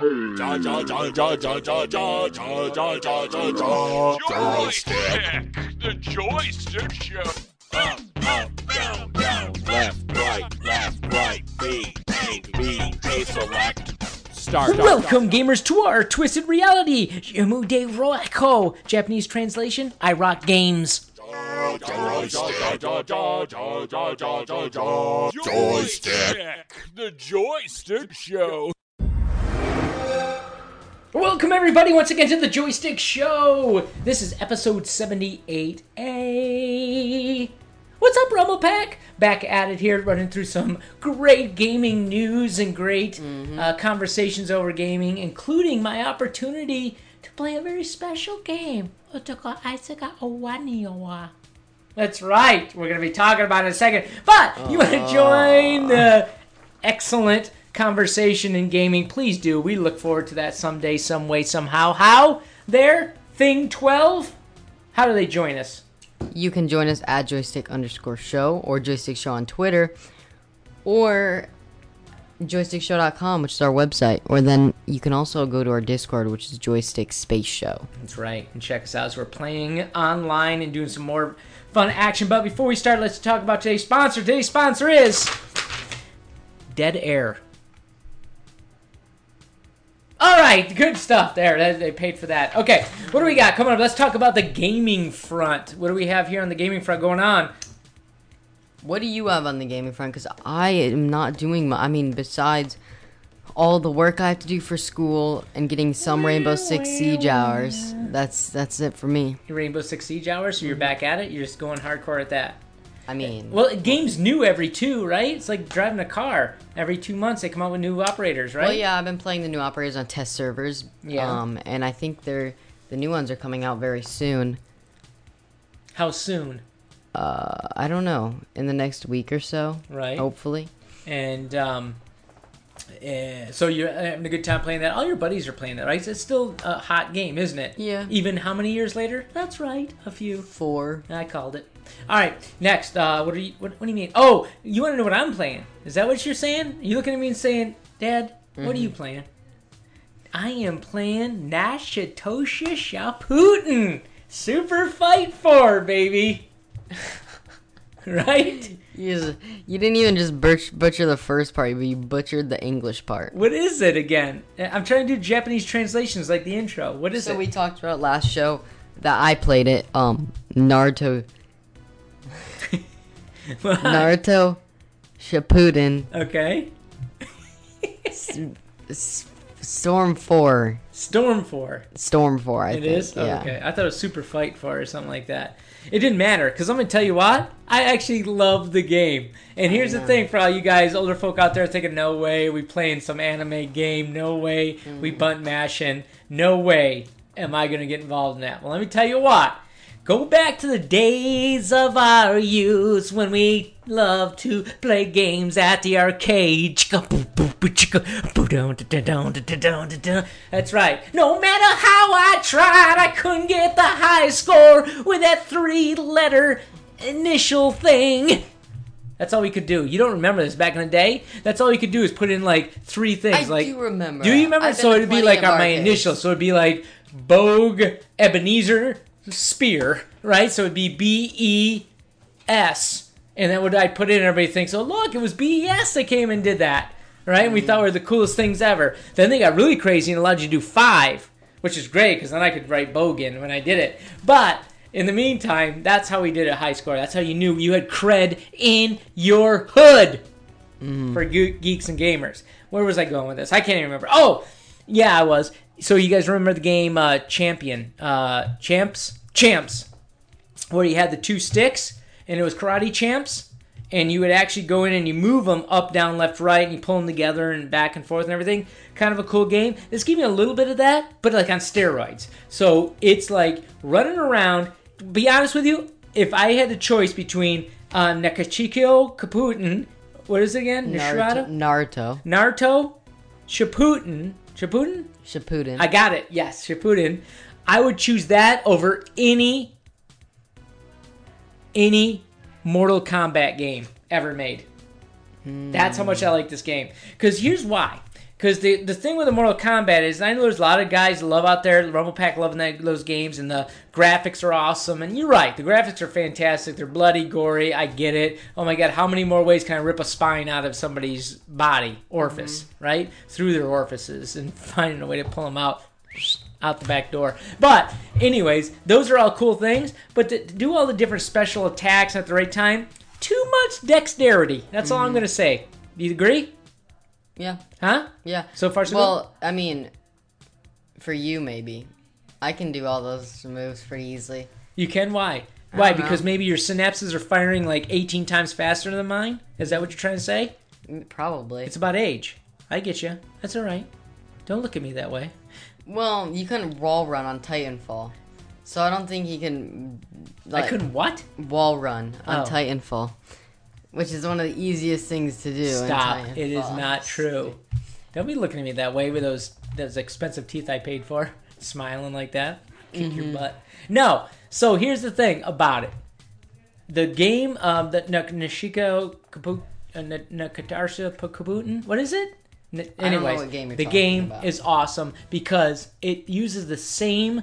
Joystick! The Joystick Show! Up, up, down, down, left, right, B, A, select. Start. Welcome, gamers, to our Twisted Reality! Yume de Roko! Japanese translation, I rock games. Joystick! The Joystick Show! Welcome, everybody, once again to the Joystick Show. This is episode 78A. What's up, Rumble Pack? Back at it here, running through some great gaming news and great conversations over gaming, including my opportunity to play a very special game. That's right. We're going to be talking about it in a second. But you want to join the excellent conversation in gaming, please do. We look forward to that someday, some way, somehow. How? There? Thing 12? How do they join us? You can join us at joystick_show or joystick show on Twitter or joystickshow.com, which is our website. Or then you can also go to our Discord, which is joystick space show. That's right. And check us out as we're playing online and doing some more fun action. But before we start, let's talk about today's sponsor. Today's sponsor is Dead Air. All right, good stuff there. They paid for that. Okay, what do we got coming up? Let's talk about the gaming front. What do we have here on the gaming front going on? What do you have on the gaming front? Because I am not doing much. I mean, besides all the work I have to do for school and getting some Rainbow Six Siege hours, that's it for me. Rainbow Six Siege hours? So you're back at it? You're just going hardcore at that? I mean... Well, game's new every two, right? It's like driving a car. Every 2 months, they come out with new operators, right? Well, yeah, I've been playing the new operators on test servers. Yeah. And I think the new ones are coming out very soon. How soon? I don't know. In the next week or so. Right. Hopefully. And, so you're having a good time playing that. All your buddies are playing that, right? It's still a hot game, isn't it? Yeah. Even how many years later? That's right. A few. 4. I called it. All right, next. What do you mean? Oh, you want to know what I'm playing? Is that what you're saying? Are you looking at me and saying, Dad, what are you playing? I am playing Naruto Shippuden. Super Fight 4, baby. Right? You didn't even just butcher the first part, but you butchered the English part. What is it again? I'm trying to do Japanese translations like the intro. What is it? So we talked about last show that I played it. Naruto... Naruto Shippuden. Okay. Storm 4. Storm 4. Storm 4, I think. It is? Yeah. Oh, okay. I thought it was Super Fight 4 or something like that. It didn't matter, because I'm going to tell you what. I actually love the game. And here's the thing for all you guys, older folk out there thinking, no way, we playing some anime game. No way, we bunt mashing. No way am I going to get involved in that. Well, let me tell you what. Go back to the days of our youth when we loved to play games at the arcade. That's right. No matter how I tried, I couldn't get the high score with that 3-letter initial thing. That's all we could do. You don't remember this back in the day? That's all you could do is put in like 3 things. I do remember. Do you remember? So it would be like my initials. So it would be like Bogue Ebenezer Spear, right? So it'd be BES, and then what I put in, everybody thinks, oh look, it was BES that came and did that, right? And we thought we were the coolest things ever. Then they got really crazy and allowed you to do 5, which is great because then I could write Bogan when I did it. But in the meantime, that's how we did a high score. That's how you knew you had cred in your hood for geeks and gamers. Where was I going with this? I can't even remember. Oh, yeah, I was. So you guys remember the game Champs, where you had the 2 sticks, and it was Karate Champs, and you would actually go in and you move them up, down, left, right, and you pull them together and back and forth and everything. Kind of a cool game. This gave me a little bit of that, but like on steroids. So it's like running around. Be honest with you, if I had the choice between Nakachikyo Kaputin, what is it again? Naruto Shippuden. I got it. Yes, Shippuden. I would choose that over any Mortal Kombat game ever made. That's how much I like this game. Because here's why. Because the thing with the Mortal Kombat is, I know there's a lot of guys that love out there, Rumble Pack loving those games, and the graphics are awesome. And you're right, the graphics are fantastic. They're bloody, gory. I get it. Oh my God, how many more ways can I rip a spine out of somebody's body, orifice, right? Through their orifices and finding a way to pull them out the back door. But anyways, those are all cool things. But to do all the different special attacks at the right time, too much dexterity. That's all I'm going to say. Do you agree? Yeah. Huh? Yeah. So far, so good? Well, I mean, for you, maybe. I can do all those moves pretty easily. You can? Why? Why? Because maybe your synapses are firing like 18 times faster than mine? Is that what you're trying to say? Probably. It's about age. I get you. That's all right. Don't look at me that way. Well, you couldn't wall run on Titanfall. So I don't think he can... Like, I couldn't what? Wall run on Titanfall. Which is one of the easiest things to do. Stop. It is not true. Don't be looking at me that way with those expensive teeth I paid for. Smiling like that. Kick your butt. No. So here's the thing about it. The game, the Nishiko Nakatarsa Kabutin. What is it? Anyways, the game is awesome because it uses the same...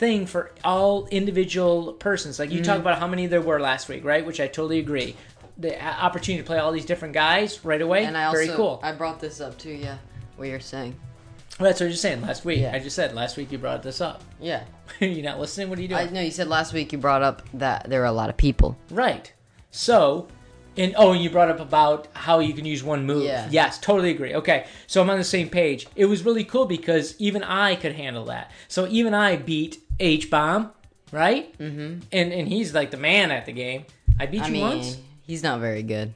thing for all individual persons. Like you talk about how many there were last week, right? Which I totally agree. The opportunity to play all these different guys right away. And I also, very cool. I brought this up too, yeah. What you're saying. Well, that's what you're saying last week. Yeah. I just said last week you brought this up. Yeah. You're not listening? What are you doing? No, you said last week you brought up that there are a lot of people. Right. So, and you brought up about how you can use one move. Yeah. Yes, totally agree. Okay, so I'm on the same page. It was really cool because even I could handle that. So even I beat H-Bomb, right? Mm-hmm. And he's like the man at the game. I beat you once? He's not very good.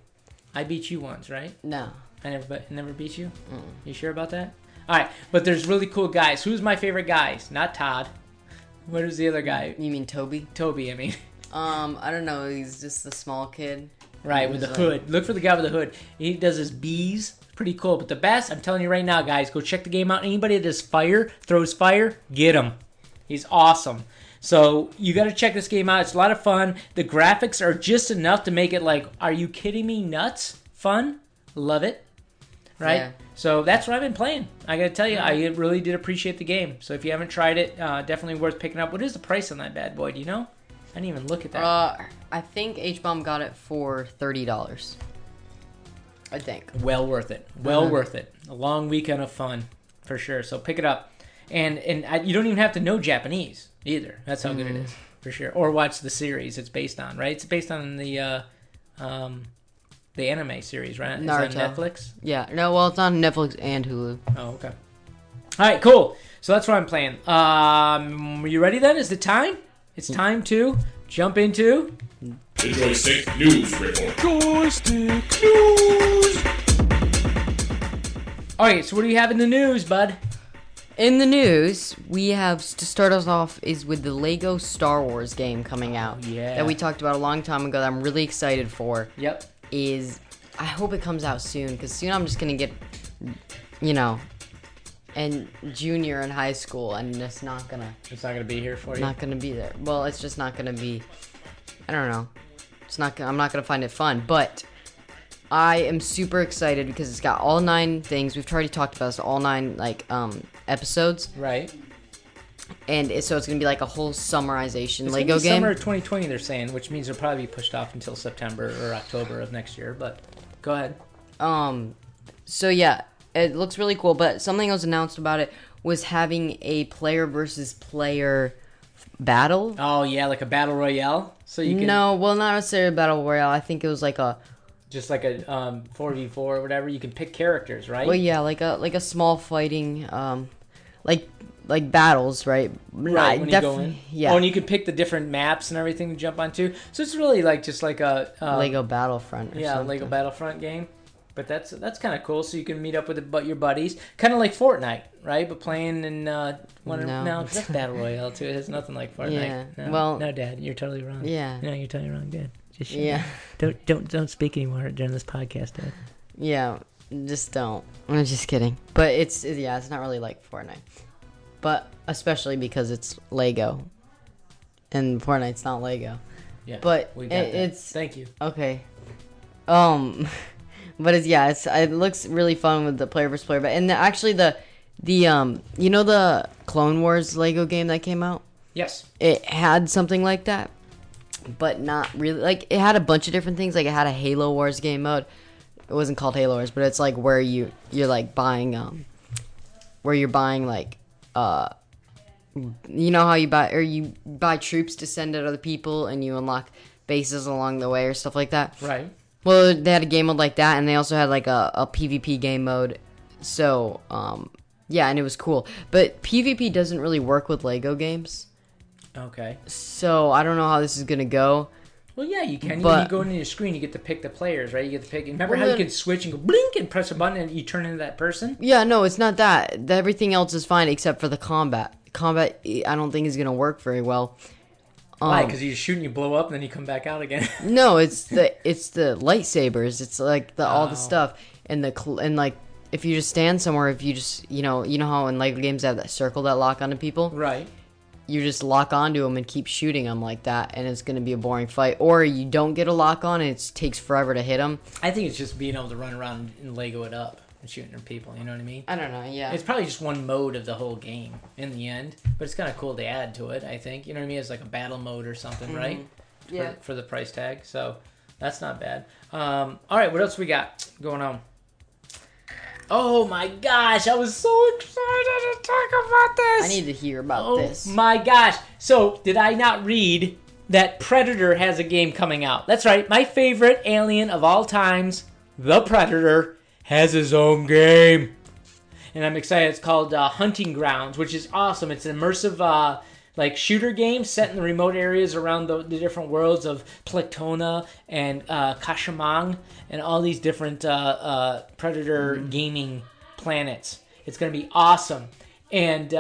I beat you once, right? No. I never beat you? Mm-mm. You sure about that? All right, but there's really cool guys. Who's my favorite guys? Not Todd. What is the other guy? You mean Toby? Toby, I mean. I don't know. He's just the small kid. Right, with the hood. Look for the guy with the hood. He does his bees. Pretty cool. But the best, I'm telling you right now, guys, go check the game out. Anybody that does throws fire, get him. He's awesome. So you got to check this game out. It's a lot of fun. The graphics are just enough to make it like, are you kidding me? Nuts. Fun. Love it. Right? Yeah. So that's what I've been playing. I got to tell you, I really did appreciate the game. So if you haven't tried it, definitely worth picking up. What is the price on that bad boy? Do you know? I didn't even look at that. I think H-Bomb got it for $30. I think. Well worth it. A long weekend of fun, for sure. So pick it up. And you don't even have to know Japanese either. That's how good it is, for sure. Or watch the series it's based on, right? It's based on the anime series, right? Naruto. Is that Netflix? Yeah. No, well, it's on Netflix and Hulu. Oh, okay. All right, cool. So that's what I'm playing. Are you ready then? Is the time? It's time to jump into the Joystick News Report. Joystick News! Alright, so what do we have in the news, bud? In the news, we have, to start us off, is with the Lego Star Wars game coming out. Yeah. That we talked about a long time ago that I'm really excited for. Yep. I hope it comes out soon, because soon I'm just going to get, and junior in high school, and it's not gonna... It's not gonna be here for you? Not gonna be there. Well, it's just not gonna be... I don't know. It's not. I'm not gonna find it fun, but I am super excited because it's got all 9 things. We've already talked about this, all 9, episodes. Right. And so it's gonna be like a whole summarization it's Lego game. Summer of 2020, they're saying, which means it'll probably be pushed off until September or October of next year, but go ahead. So, yeah. It looks really cool, but something that was announced about it was having a player versus player battle. Oh, yeah, like a battle royale? So you can... No, well, not necessarily a battle royale. I think it was like a... Just like a 4v4 or whatever. You can pick characters, right? Well, yeah, like a small fighting, like battles, right? Right, when you go in. Yeah. Oh, and you can pick the different maps and everything to jump onto. So it's really like just like a... Lego Battlefront or something. Lego Battlefront game. But that's kind of cool. So you can meet up with your buddies, kind of like Fortnite, right? But playing in that's battle royale too. It has nothing like Fortnite. Yeah. No. Well, no, Dad, you're totally wrong. Yeah. No, you're totally wrong, Dad. Just don't speak anymore during this podcast, Dad. Yeah, just don't. I'm just kidding. But it's not really like Fortnite, but especially because it's Lego, and Fortnite's not Lego. Yeah. But we got that. Thank you. Okay. But it's, yeah, it's, it looks really fun with the player versus player. And the, actually, the you know the Clone Wars Lego game that came out? Yes. It had something like that, but not really. Like, it had a bunch of different things. Like, it had a Halo Wars game mode. It wasn't called Halo Wars, but it's like where you're like buying where you're buying like you know how you buy, or you buy troops to send at other people, and you unlock bases along the way or stuff like that. Right. Well, they had a game mode like that, and they also had like a PvP game mode. So yeah, and it was cool. But PvP doesn't really work with Lego games. Okay. So I don't know how this is gonna go. Well, yeah, you can. But, you go into your screen, you get to pick the players, right? You get to pick. Remember how you can switch and go blink and press a button and you turn into that person? Yeah, no, it's not that. Everything else is fine except for the combat. Combat, I don't think is going to work very well. Why? Because you shoot and you blow up and then you come back out again? No, it's the lightsabers. It's like all the stuff and like if you just stand somewhere, if you just you know how in Lego games they have that circle that lock onto people, right? You just lock onto them and keep shooting them like that, and it's going to be a boring fight. Or you don't get a lock on, and it takes forever to hit them. I think it's just being able to run around and Lego it up and shooting at people, you know what I mean? I don't know, yeah. It's probably just one mode of the whole game in the end, but it's kind of cool to add to it, I think. You know what I mean? It's like a battle mode or something, mm-hmm. right? Yeah. For the price tag, so that's not bad. All right, what else we got going on? Oh my gosh, I was so excited to talk about this. I need to hear about this. Oh my gosh. So, did I not read that Predator has a game coming out? That's right. My favorite alien of all times, the Predator, has his own game. And I'm excited. It's called Hunting Grounds, which is awesome. It's an immersive like shooter game set in the remote areas around the different worlds of Plutona and Kashamang and all these different Predator gaming planets. It's going to be awesome. And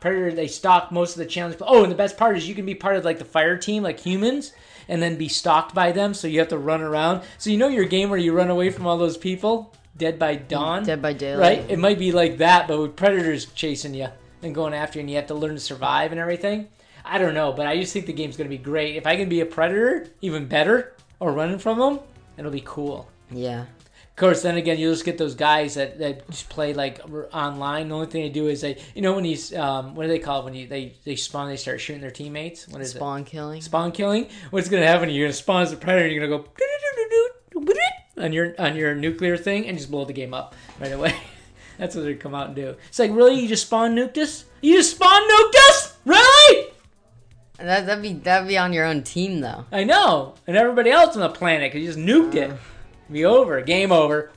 Predator, they stalk most of the challenge. Oh, and the best part is you can be part of like the fire team, like humans, and then be stalked by them. So you have to run around. So you know your game where you run away from all those people? Dead by Daylight. Right? It might be like that, but with Predators chasing you. And going after you, and you have to learn to survive and everything. I don't know, but I just think the game's going to be great. If I can be a predator, even better, or running from them, it'll be cool. Yeah. Of course, then again, you'll just get those guys that just play like online. The only thing they do is they, you know, when he's what do they call it when they spawn, they start shooting their teammates. What is it? Spawn killing. Spawn killing. What's going to happen? You're going to spawn as a predator. You're going to go on your nuclear thing and just blow the game up right away. That's what they'd come out and do. It's like, really? You just spawn nuked us? You just spawn nuked us? Really? That'd be on your own team, though. I know. And everybody else on the planet, because you just nuked it. It'd be over. Game over.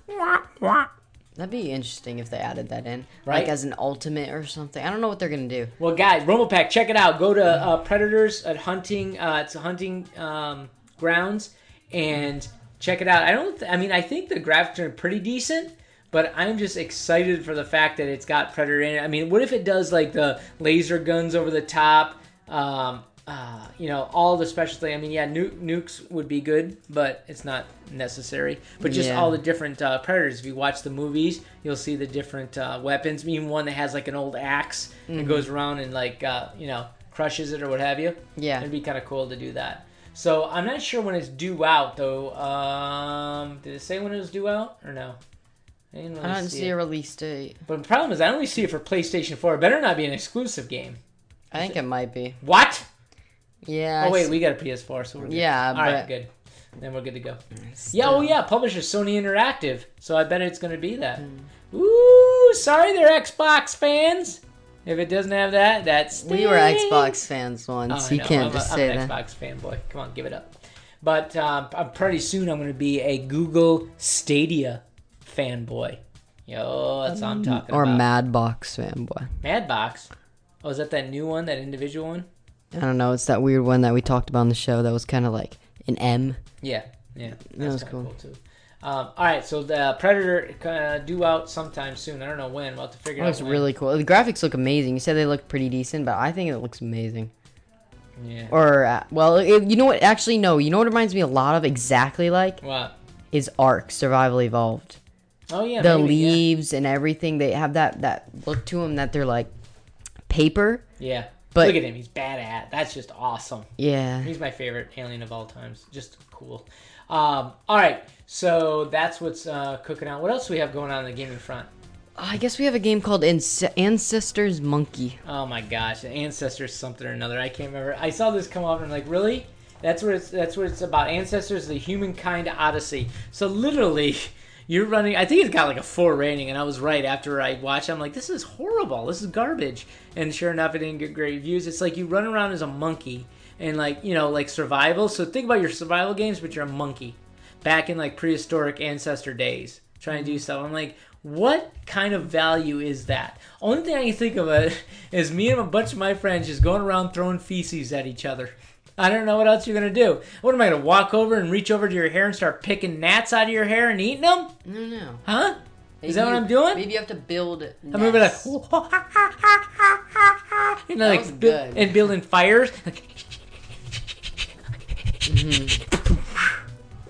That'd be interesting if they added that in. Right? Like as an ultimate or something. I don't know what they're going to do. Well, guys, RomoPack, check it out. Go to Predators at Hunting. It's Hunting Grounds. And check it out. I think the graphics are pretty decent. But I'm just excited for the fact that it's got Predator in it. I mean, what if it does, like, the laser guns over the top, all the special things. I mean, yeah, nukes would be good, but it's not necessary. But just all the different Predators. If you watch the movies, you'll see the different weapons. Even one that has, like, an old axe and goes around and, like, crushes it or what have you. Yeah. It'd be kind of cool to do that. So I'm not sure when it's due out, though. Did it say when it was due out or no? I don't see a release date. But the problem is I only see it for PlayStation 4. It better not be an exclusive game. I think it might be. What? Yeah. Oh, wait, we got a PS4, so we're good. Yeah, All right, good. Then we're good to go. Still. Yeah, oh, yeah, publisher Sony Interactive. So I bet it's going to be that. Ooh, sorry there, Xbox fans. If it doesn't have that, that's... We were Xbox fans once. Oh, you can't just say that. I'm an Xbox fanboy. Come on, give it up. But pretty soon I'm going to be a Google Stadia fanboy. Yo, that's what I'm talking about. Or Madbox fanboy. Madbox? Oh, is that new one? That individual one? I don't know. It's that weird one that we talked about on the show that was kind of like an M. Yeah. Yeah. That was cool too. All right. So the Predator due out sometime soon. I don't know when. We'll have to figure it out. Looks really cool. The graphics look amazing. You said they look pretty decent, but I think it looks amazing. Yeah. Or, you know what? Actually, no. You know what it reminds me a lot of exactly like? What? Is Ark Survival Evolved. Oh, yeah, the leaves and everything, they have that look to them that they're like paper. Yeah. But look at him. He's bad at. That's just awesome. Yeah. He's my favorite alien of all times. Just cool. All right, so that's what's cooking out. What else do we have going on in the gaming front? I guess we have a game called Ancestors Monkey. Oh my gosh, Ancestors something or another. I can't remember. I saw this come up and I'm like, really? That's what it's about. Ancestors: The Humankind Odyssey. So literally, you're running. I think it's got like a 4 rating, and I was right. After I watched, I'm like, this is horrible. This is garbage. And sure enough, it didn't get great reviews. It's like you run around as a monkey and like survival. So think about your survival games, but you're a monkey, back in like prehistoric ancestor days, trying to do stuff. I'm like, what kind of value is that? Only thing I can think of it is me and a bunch of my friends just going around throwing feces at each other. I don't know what else you're going to do. What am I going to walk over and reach over to your hair and start picking gnats out of your hair and eating them? No. Huh? Maybe is that what I'm doing? Maybe you have to build nets. I'm going to be like, oh, ha, ha, ha, ha, ha, ha. And that was like, good. And building fires. Mm-hmm.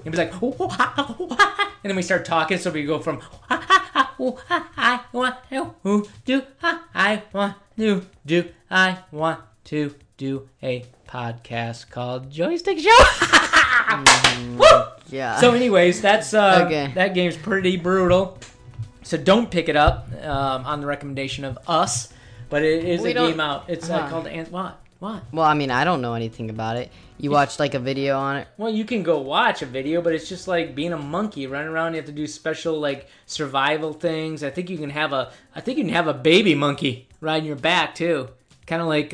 And be like, oh, ha, ha, ha, ha. And then we start talking, so we go from, ha, ha, ha, oh, ha, I want to do, ha, I want to do, I want to do a podcast called Joystick Show. Woo! Yeah. So anyways, that's that game's pretty brutal. So don't pick it up on the recommendation of us, but it is a game out. It's called What? Well, I mean, I don't know anything about it. You watched like a video on it? Well, you can go watch a video, but it's just like being a monkey running around. You have to do special like survival things. I think you can have a baby monkey riding your back too. Kind of like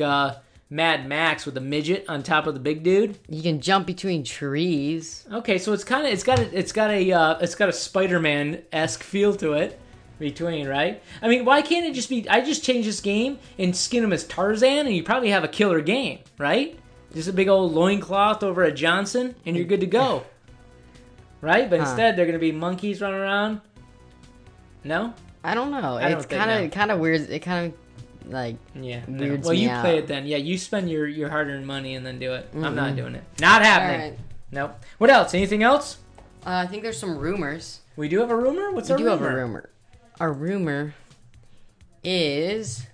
Mad Max with the midget on top of the big dude. You can jump between trees. Okay, so it's got a Spider-Man-esque feel to it. Between, right? I mean, why can't it just be? I just change this game and skin him as Tarzan, and you probably have a killer game, right? Just a big old loincloth over a Johnson, and you're good to go, right? But instead, they're gonna be monkeys running around. No, I don't know. It's kind of weird. It kind of. Like, yeah, weirds well, me you out. Play it then. Yeah, you spend your hard-earned money and then do it. Mm-hmm. I'm not doing it. Not happening. All right. Nope. What else? Anything else? I think there's some rumors. We do have a rumor? What's our rumor? We do have a rumor. Our rumor is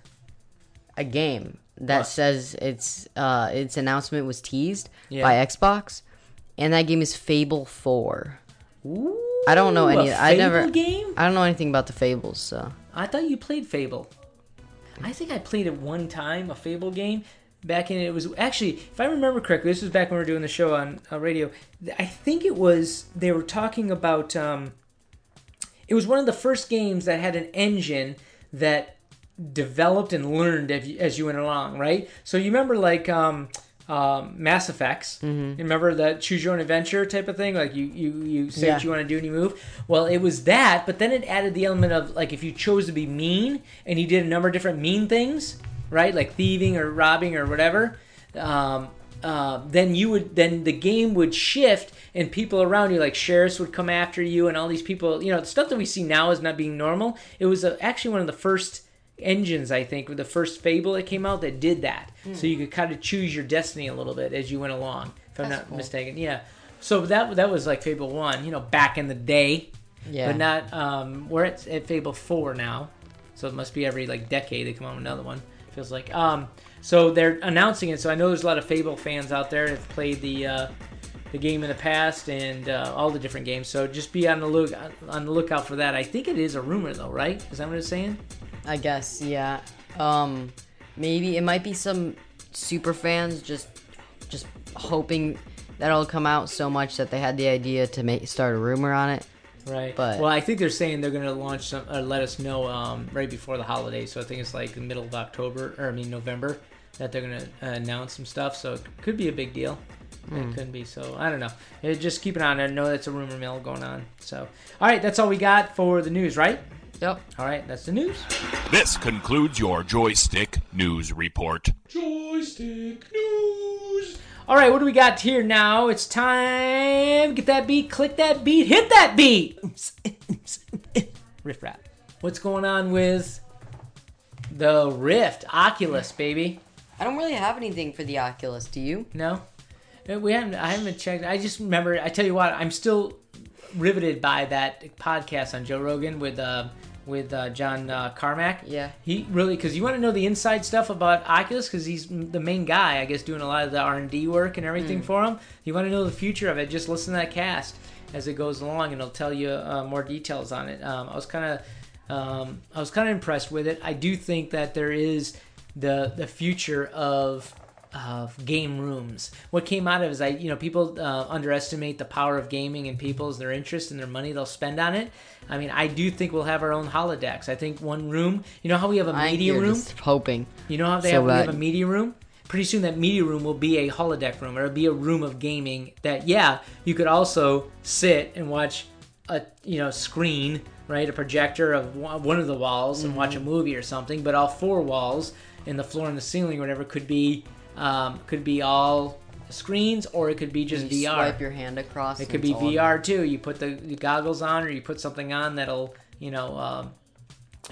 a game that says its announcement was teased by Xbox, and that game is Fable 4. Ooh, I don't know any. I don't know anything about the Fables. So I thought you played Fable. I think I played it one time, a Fable game, back in it was actually, if I remember correctly, this was back when we were doing the show on radio. I think it was they were talking about. It was one of the first games that had an engine that developed and learned as you went along, right? So you remember like Mass Effects. Mm-hmm. You remember that choose your own adventure type of thing, like you say what you want to do and you move. Well, it was that, but then it added the element of like if you chose to be mean and you did a number of different mean things, right? Like thieving or robbing or whatever. Then the game would shift and people around you, like sheriffs, would come after you and all these people. You know, the stuff that we see now is not being normal. It was actually one of the first engines, I think, with the first Fable that came out that did that. Mm. So you could kind of choose your destiny a little bit as you went along, if I'm not mistaken. Yeah. So that was like Fable 1, you know, back in the day. Yeah. But not, we're at Fable 4 now. So it must be every like decade they come out with another one, it feels like. So they're announcing it. So I know there's a lot of Fable fans out there that have played the game in the past and all the different games. So just be on the lookout for that. I think it is a rumor though, right? Is that what it's saying? I guess, yeah. Maybe it might be some super fans just hoping that it'll come out so much that they had the idea to start a rumor on it. Right. But, well, I think they're saying they're going to launch some, let us know right before the holidays. So I think it's like the middle of November, that they're going to announce some stuff. So it could be a big deal. It couldn't be, so I don't know. Just keep an eye on it. I know that's a rumor mill going on. So, all right, that's all we got for the news, right? Yep. All right, that's the news. This concludes your Joystick News Report. Joystick News. All right, what do we got here now? It's time. Get that beat, click that beat, hit that beat. Riff Rap. What's going on with the Rift? Oculus, baby. I don't really have anything for the Oculus, do you? No. I haven't checked. I just remember, I tell you what, I'm still riveted by that podcast on Joe Rogan with with John Carmack. Yeah. He really, because you want to know the inside stuff about Oculus, because he's the main guy, I guess, doing a lot of the R&D work and everything for him. You want to know the future of it, just listen to that cast as it goes along, and it'll tell you more details on it. I was kind of impressed with it. I do think that there is the future of game rooms. What came out of it is, people underestimate the power of gaming and people's, their interest and their money they'll spend on it. I mean, I do think we'll have our own holodecks. I think one room, you know how we have a media room? I'm just hoping. You know how we have a media room? Pretty soon that media room will be a holodeck room, or it'll be a room of gaming that, yeah, you could also sit and watch a screen, right, a projector of one of the walls and watch a movie or something, but all four walls and the floor and the ceiling or whatever could be all screens, or it could be just VR. Swipe your hand across. It could be VR too. You put the goggles on, or you put something on that'll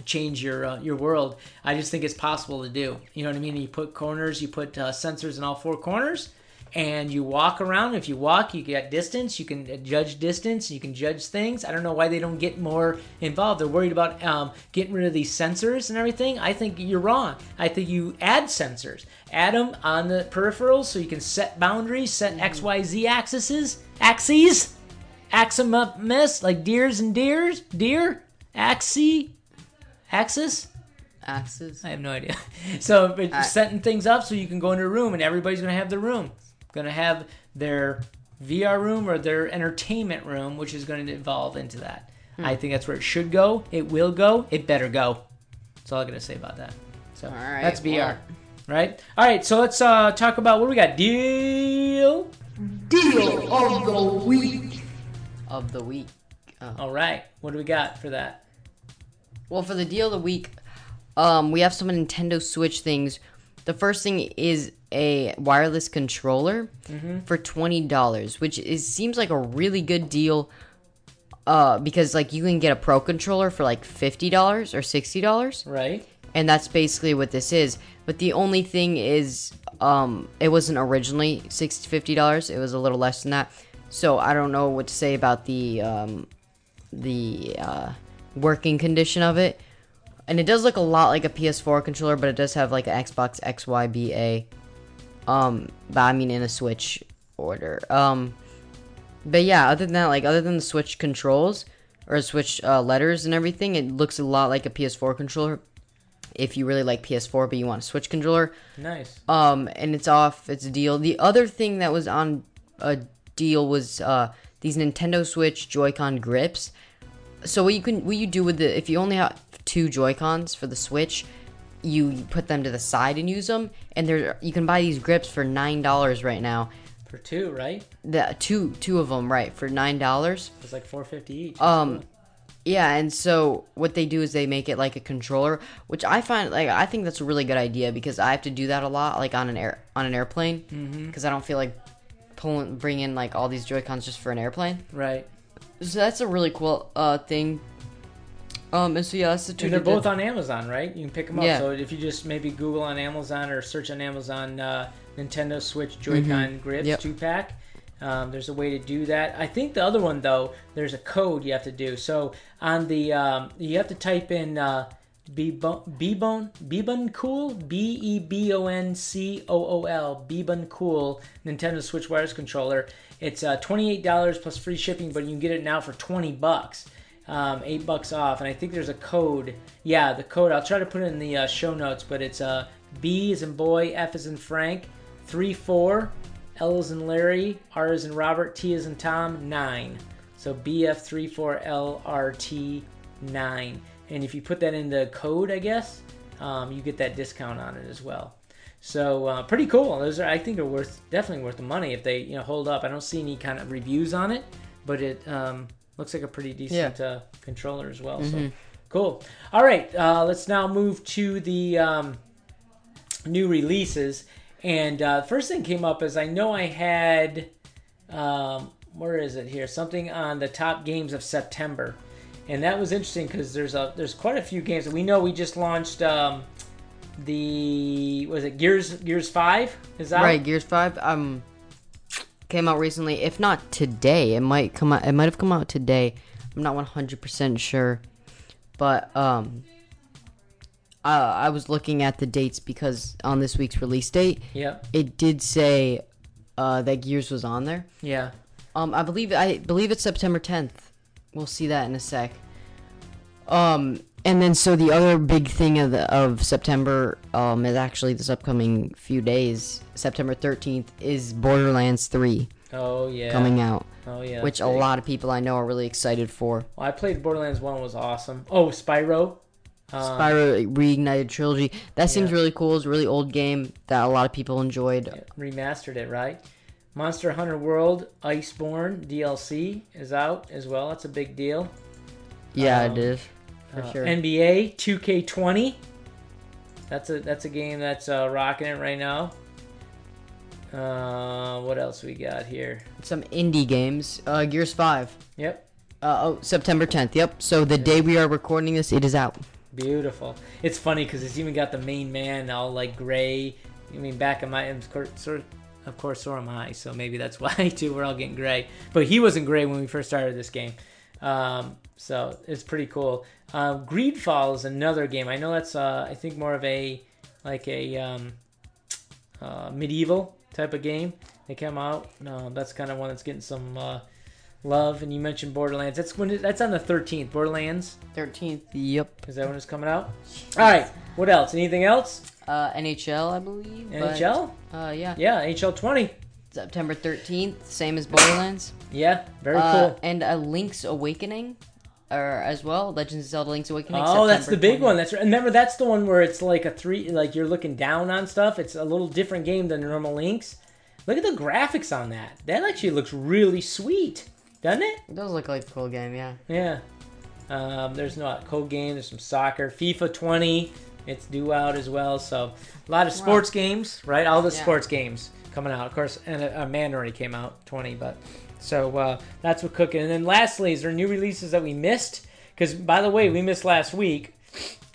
change your world. I just think it's possible to do. You know what I mean? You put corners, you put sensors in all four corners, and you walk around. If you walk, you get distance. You can judge distance. You can judge things. I don't know why they don't get more involved. They're worried about getting rid of these sensors and everything. I think you're wrong. I think you add sensors. Add them on the peripherals so you can set boundaries, set X, Y, Z axes, aximus, like deers and deers, deer, axis. I have no idea. So it's setting things up so you can go into a room, and everybody's going to have their room. Going to have their VR room or their entertainment room, which is going to evolve into that. I think that's where it should go. It will go. It better go. That's all I'm going to say about that. So all right, that's VR, right? All right, so let's talk about what we got. Deal of the week. Of the week. Oh. All right, what do we got for that? Well, for the deal of the week, we have some Nintendo Switch things. The first thing is a wireless controller for $20, which seems like a really good deal because you can get a pro controller for $50 or $60. Right. And that's basically what this is. But the only thing is it wasn't originally $50. It was a little less than that. So I don't know what to say about the working condition of it. And it does look a lot like a PS4 controller, but it does have an Xbox XYBA. But I mean in a Switch order. But yeah, other than that, other than the Switch controls or Switch letters and everything, it looks a lot like a PS4 controller. If you really like PS4, but you want a Switch controller, nice. And it's off. It's a deal. The other thing that was on a deal was these Nintendo Switch Joy-Con grips. So what you do with if you only have 2 Joy-Cons for the Switch, you put them to the side and use them, and you can buy these grips for $9 right now. For 2, right? The two of them, right? For $9. It's $4.50 each. Yeah, and so what they do is they make it a controller, which I find I think that's a really good idea because I have to do that a lot, on an airplane, because I don't feel like bringing all these Joy-Cons just for an airplane. Right. So that's a really cool thing. And so yeah, that's the two. And they're both on Amazon, right? You can pick them up. Yeah. So if you just maybe Google on Amazon or search on Amazon Nintendo Switch Joy-Con grips 2-pack, there's a way to do that. I think the other one though, there's a code you have to do. So on the you have to type in Bebon Cool, BEBONCOOL, Bebon Cool Nintendo Switch wireless controller. It's $28 plus free shipping, but you can get it now for $20. $8 off, and I think there's a code. Yeah, the code. I'll try to put it in the show notes, but it's B as in boy, F as in Frank, 34, L as in Larry, R as in Robert, T as in Tom, 9. So BF34LRT9. And if you put that in the code, I guess, you get that discount on it as well. So pretty cool. Those are, I think, are definitely worth the money if they hold up. I don't see any kind of reviews on it, but it. Looks like a pretty decent controller as well. So cool. All right, let's now move to the new releases. And the first thing came up is I know I had, where is it here? Something on the top games of September. And that was interesting because there's quite a few games. We know we just launched Gears 5? Is that right? Gears 5. Came out recently, if not today. It might have come out today. I'm not 100% sure, But I was looking at the dates because on this week's release date, it did say that Gears was on there. Yeah. I believe it's September 10th. We'll see that in a sec. And then so the other big thing of September is actually this upcoming few days, September 13th, is Borderlands 3. Oh, yeah. Coming out. Oh, yeah. Which a lot of people I know are really excited for. Well, I played Borderlands 1. Was awesome. Oh, Spyro. Spyro Reignited Trilogy. That seems really cool. It's a really old game that a lot of people enjoyed. Yeah, remastered it, right? Monster Hunter World Iceborne DLC is out as well. That's a big deal. Yeah, it is. For sure. NBA 2K20. That's a game that's rocking it right now. What else we got here? Some indie games. Gears 5. Yep. September 10th. Yep. So the day we are recording this, it is out. Beautiful. It's funny because it's even got the main man all like gray. I mean, back in my of course, so am I. So maybe that's why too. We're all getting gray, but he wasn't gray when we first started this game. So it's pretty cool. Greedfall is another game. I know that's I think more of a medieval type of game. They come out. That's kind of one that's getting some love. And you mentioned Borderlands. That's on the 13th. Borderlands 13th. Yep. Is that when it's coming out? All right. What else? Anything else? NHL, I believe. NHL? But, yeah, NHL 20. September 13th, same as Borderlands. Yeah, very cool. And a Link's Awakening as well, Legend of Zelda Link's Awakening. Oh, September that's the big 20th. One. That's the one where it's like a three, like you're looking down on stuff. It's a little different game than normal Link's. Look at the graphics on that. That actually looks really sweet, doesn't it? It does look like a cool game, yeah. Yeah. There's no code game. There's some soccer. FIFA 20. It's due out as well, so a lot of sports games, right? All the sports games coming out, of course. And Man already came out 20, but so that's what cooking. And then lastly, is there new releases that we missed? Because by the way, we missed last week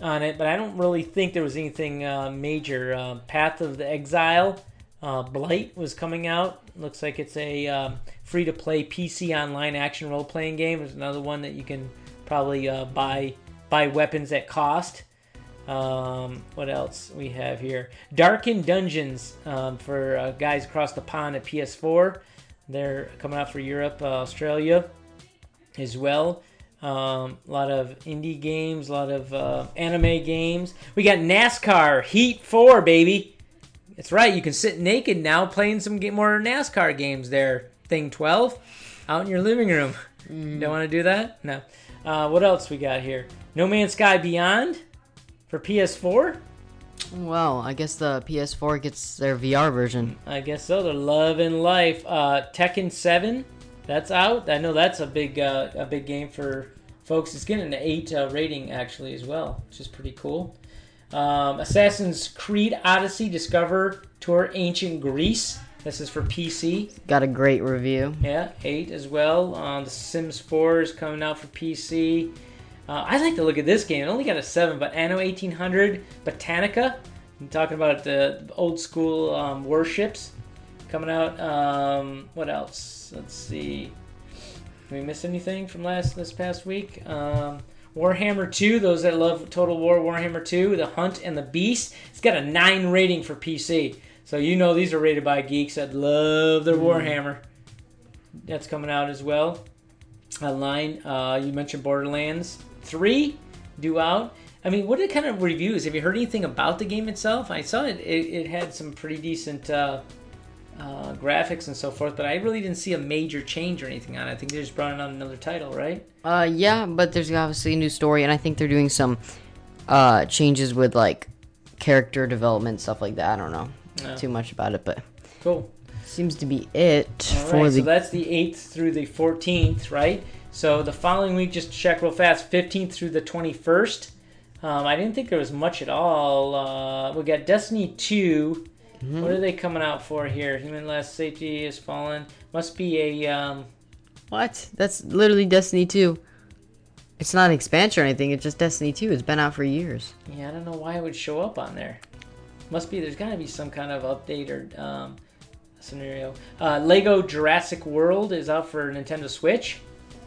on it, but I don't really think there was anything major. Path of the Exile, Blight was coming out. Looks like it's a free-to-play PC online action role-playing game. There's another one that you can probably buy weapons at cost. What else we have here? Darkened Dungeons for guys across the pond at PS4. They're coming out for Europe, Australia as well. A lot of indie games, a lot of anime games. We got NASCAR Heat 4, baby. That's right. You can sit naked now playing some more NASCAR games there. Thing 12 out in your living room. You don't want to do that? No. What else we got here? No Man's Sky Beyond. For PS4? Well, I guess the PS4 gets their VR version. I guess so. They're loving life. Tekken 7, that's out. I know that's a big game for folks. It's getting an 8 rating, actually, as well, which is pretty cool. Assassin's Creed Odyssey Discover Tour Ancient Greece. This is for PC. Got a great review. Yeah, 8 as well. The Sims 4 is coming out for PC. I like to look at this game. It only got a 7, but Anno 1800 Botanica. I'm talking about the old school warships coming out. What else? Let's see. Did we miss anything from this past week? Warhammer 2, those that love Total War, Warhammer 2, The Hunt and the Beast. It's got a 9 rating for PC. So you know these are rated by geeks that love their Warhammer. That's coming out as well. Online, you mentioned Borderlands 3 due out. I mean, what kind of reviews? Have you heard anything about the game itself? I saw it had some pretty decent graphics and so forth, but I really didn't see a major change or anything on it. I think they just brought it on another title, right? Yeah, but there's obviously a new story, and I think they're doing some changes with like character development, stuff like that. I don't know too much about it, but cool. Seems to be it. So that's the 8th through the 14th, right? So the following week, just to check real fast, 15th through the 21st. I didn't think there was much at all. We got Destiny 2. Mm-hmm. What are they coming out for here? Human Last Safety Has Fallen. Must be a... What? That's literally Destiny 2. It's not an expansion or anything. It's just Destiny 2. It's been out for years. Yeah, I don't know why it would show up on there. Must be... There's got to be some kind of update or... scenario. Lego Jurassic World is out for Nintendo Switch,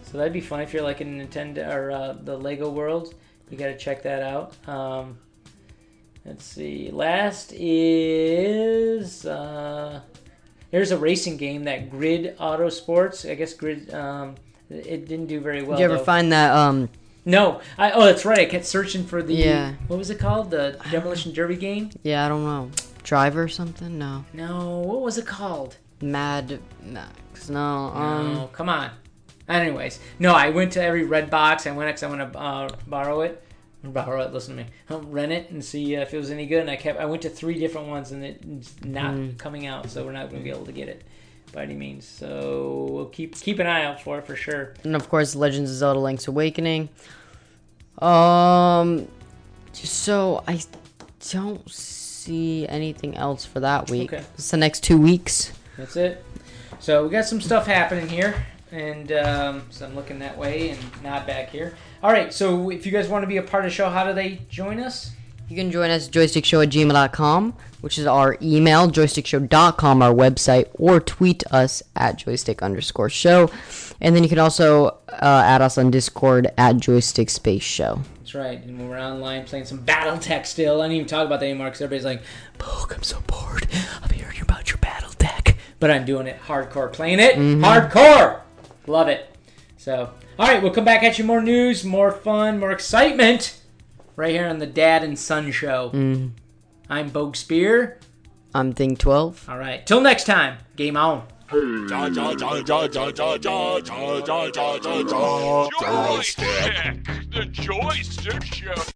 so that'd be fun if you're like in Nintendo or the Lego World. you got to check that out. Let's see. Last is there's a racing game that Grid Auto Sports. I guess Grid. It didn't do very well. Did you ever find that? No. Oh, that's right. I kept searching for the. Yeah. What was it called? The Demolition Derby game. Yeah, I don't know. Driver or something? No. No. What was it called? Madbox. No. No. Come on. Anyways, no. I went to every Redbox I went because I want to borrow it. Listen to me. I'll rent it and see if it was any good. And I went to 3 different ones and it's not coming out, so we're not going to be able to get it by any means. So we'll keep an eye out for it for sure. And of course, Legends of Zelda: Link's Awakening. So I don't see anything else for that week. Okay. It's the next 2 weeks. That's it. So we got some stuff happening here. And so I'm looking that way and not back here. All right, so if you guys want to be a part of the show, how do they join us? You can join us at joystickshow@gmail.com, which is our email, joystickshow.com, our website, or tweet us at joystick_show. And then you can also add us on Discord at joystickshow. That's right. And when we're online playing some Battle Tech still, I don't even talk about that anymore because everybody's like, Poke, I'm so bored. I'm hearing about your Battle Tech. But I'm doing it hardcore, playing it hardcore. Love it. So, all right, we'll come back at you. More news, more fun, more excitement right here on the Dad and Son Show. I'm Bogue Spear. I'm Thing 12. All right. Till next time, game on. Joystick. The Joystick Show.